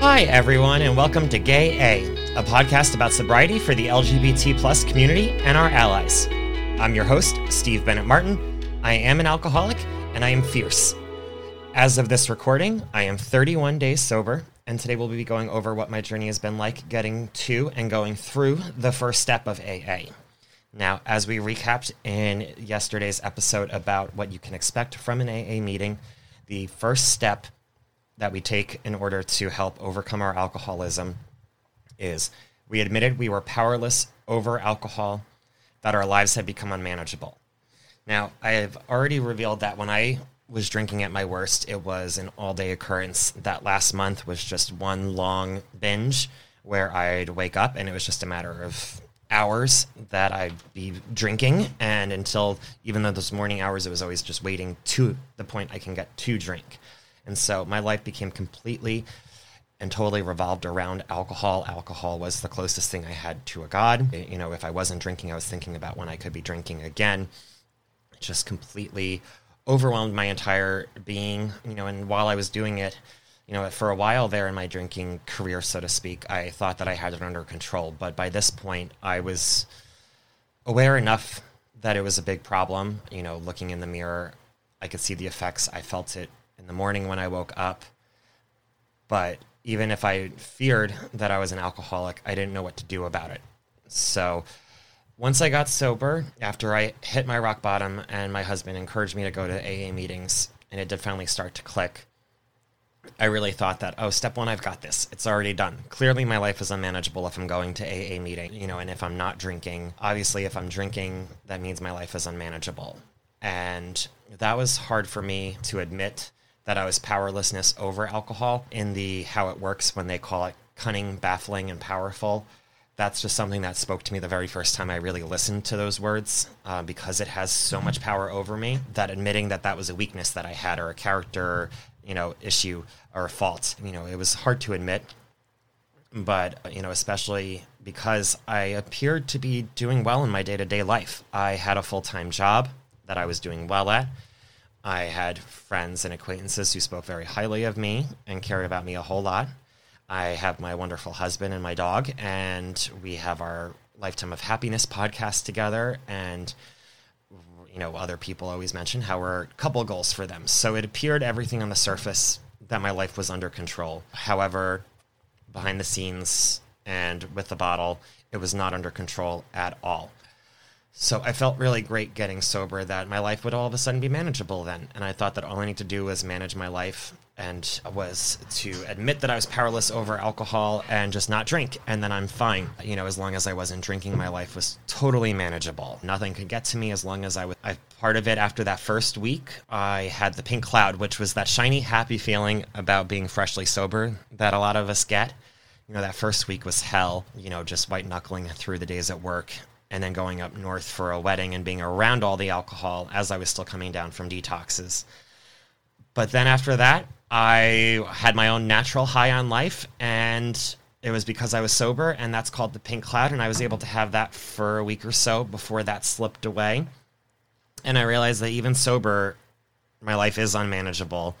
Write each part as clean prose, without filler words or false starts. Hi, everyone, and welcome to Gay A, a podcast about sobriety for the LGBT plus community and our allies. I'm your host, Steve Bennett-Martin. I am an alcoholic, and I am fierce. As of this recording, I am 31 days sober, and today we'll be going over what my journey has been like getting to and going through the first step of AA. Now, as we recapped in yesterday's episode about what you can expect from an AA meeting, the first step that we take in order to help overcome our alcoholism is we admitted we were powerless over alcohol, that our lives had become unmanageable. Now, I have already revealed that when I was drinking at my worst, it was an all-day occurrence. That last month was just one long binge where I'd wake up and it was just a matter of hours that I'd be drinking, and until, even though those morning hours, it was always just waiting to the point I can get to drink. And so my life became completely and totally revolved around alcohol. Alcohol was the closest thing I had to a god. You know, if I wasn't drinking, I was thinking about when I could be drinking again. It just completely overwhelmed my entire being, you know, and while I was doing it, you know, for a while there in my drinking career, so to speak, I thought that I had it under control. But by this point, I was aware enough that it was a big problem. You know, looking in the mirror, I could see the effects. I felt it in the morning when I woke up. But even if I feared that I was an alcoholic, I didn't know what to do about it. So once I got sober, after I hit my rock bottom and my husband encouraged me to go to AA meetings, and it did finally start to click, I really thought that, oh, step one, I've got this. It's already done. Clearly my life is unmanageable if I'm going to AA meeting, you know, and if I'm not drinking. Obviously, if I'm drinking, that means my life is unmanageable. And that was hard for me to admit that I was powerlessness over alcohol in the how it works when they call it cunning, baffling, and powerful. That's just something that spoke to me the very first time I really listened to those words because it has so much power over me that admitting that that was a weakness that I had or a character, you know, issue or a fault, you know, it was hard to admit. But, you know, especially because I appeared to be doing well in my day-to-day life. I had a full-time job that I was doing well at. I had friends and acquaintances who spoke very highly of me and cared about me a whole lot. I have my wonderful husband and my dog, and we have our Lifetime of Happiness podcast together. And, you know, other people always mention how we're couple goals for them. So it appeared everything on the surface that my life was under control. However, behind the scenes and with the bottle, it was not under control at all. So I felt really great getting sober that my life would all of a sudden be manageable then. And I thought that all I need to do was manage my life and was to admit that I was powerless over alcohol and just not drink. And then I'm fine. You know, as long as I wasn't drinking, my life was totally manageable. Nothing could get to me as long as I was. Part of it after that first week, I had the pink cloud, which was that shiny, happy feeling about being freshly sober that a lot of us get. You know, that first week was hell, you know, just white knuckling through the days at work. And then going up north for a wedding and being around all the alcohol as I was still coming down from detoxes. But then after that, I had my own natural high on life, and it was because I was sober, and that's called the pink cloud, and I was able to have that for a week or so before that slipped away. And I realized that even sober, my life is unmanageable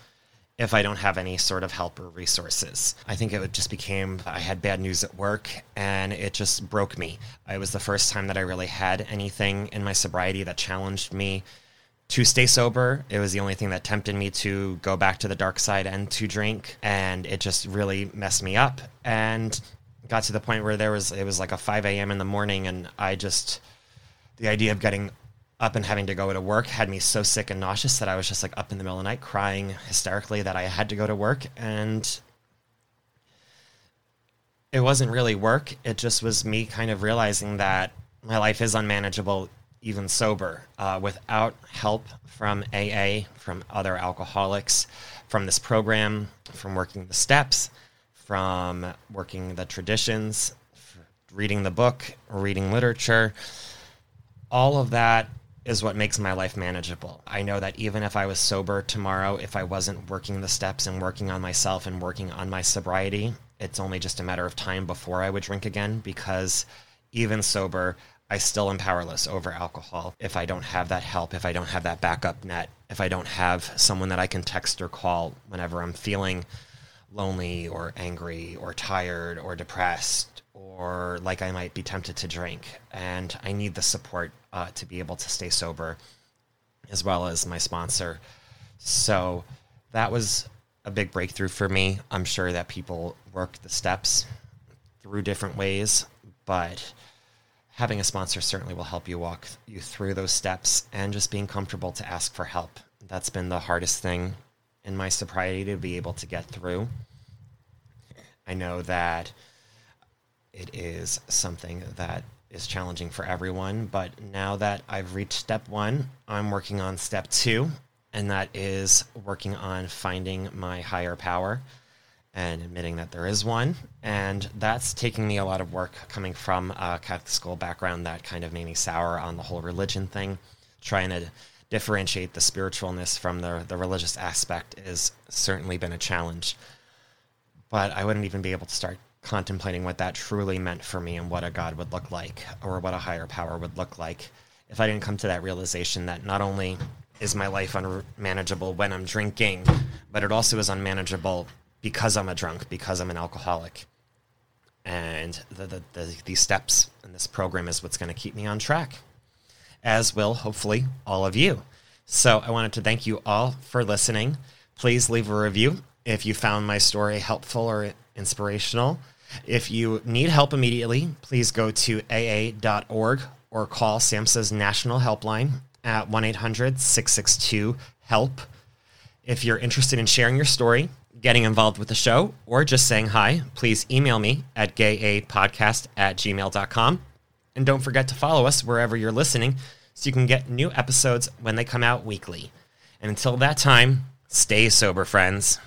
if I don't have any sort of help or resources. I think it just became, I had bad news at work, and it just broke me. It was the first time that I really had anything in my sobriety that challenged me to stay sober. It was the only thing that tempted me to go back to the dark side and to drink, and it just really messed me up. And got to the point where it was like a 5 a.m. in the morning, and the idea of getting up and having to go to work had me so sick and nauseous that I was just like up in the middle of the night crying hysterically that I had to go to work. And it wasn't really work. It just was me kind of realizing that my life is unmanageable, even sober, without help from AA, from other alcoholics, from this program, from working the steps, from working the traditions, reading the book, reading literature. All of that is what makes my life manageable. I know that even if I was sober tomorrow, if I wasn't working the steps and working on myself and working on my sobriety, it's only just a matter of time before I would drink again, because even sober, I still am powerless over alcohol. If I don't have that help, if I don't have that backup net, if I don't have someone that I can text or call whenever I'm feeling lonely or angry or tired or depressed, or like I might be tempted to drink. And I need the support to be able to stay sober, as well as my sponsor. So that was a big breakthrough for me. I'm sure that people work the steps through different ways, but having a sponsor certainly will help you walk you through those steps, and just being comfortable to ask for help. That's been the hardest thing in my sobriety to be able to get through. I know that it is something that is challenging for everyone, but now that I've reached step one, I'm working on step two, and that is working on finding my higher power and admitting that there is one. And that's taking me a lot of work, coming from a Catholic school background that kind of made me sour on the whole religion thing. Trying to differentiate the spiritualness from the religious aspect has certainly been a challenge. But I wouldn't even be able to start contemplating what that truly meant for me, and what a God would look like, or what a higher power would look like, if I didn't come to that realization that not only is my life unmanageable when I'm drinking, but it also is unmanageable because I'm a drunk, because I'm an alcoholic. And these steps in this program is what's going to keep me on track, as will hopefully all of you. So I wanted to thank you all for listening. Please leave a review if you found my story helpful or inspirational. If you need help immediately, please go to AA.org or call SAMHSA's national helpline at 1-800-662-HELP. If you're interested in sharing your story, getting involved with the show, or just saying hi, please email me at gayaidpodcast@gmail.com. And don't forget to follow us wherever you're listening so you can get new episodes when they come out weekly. And until that time, stay sober, friends.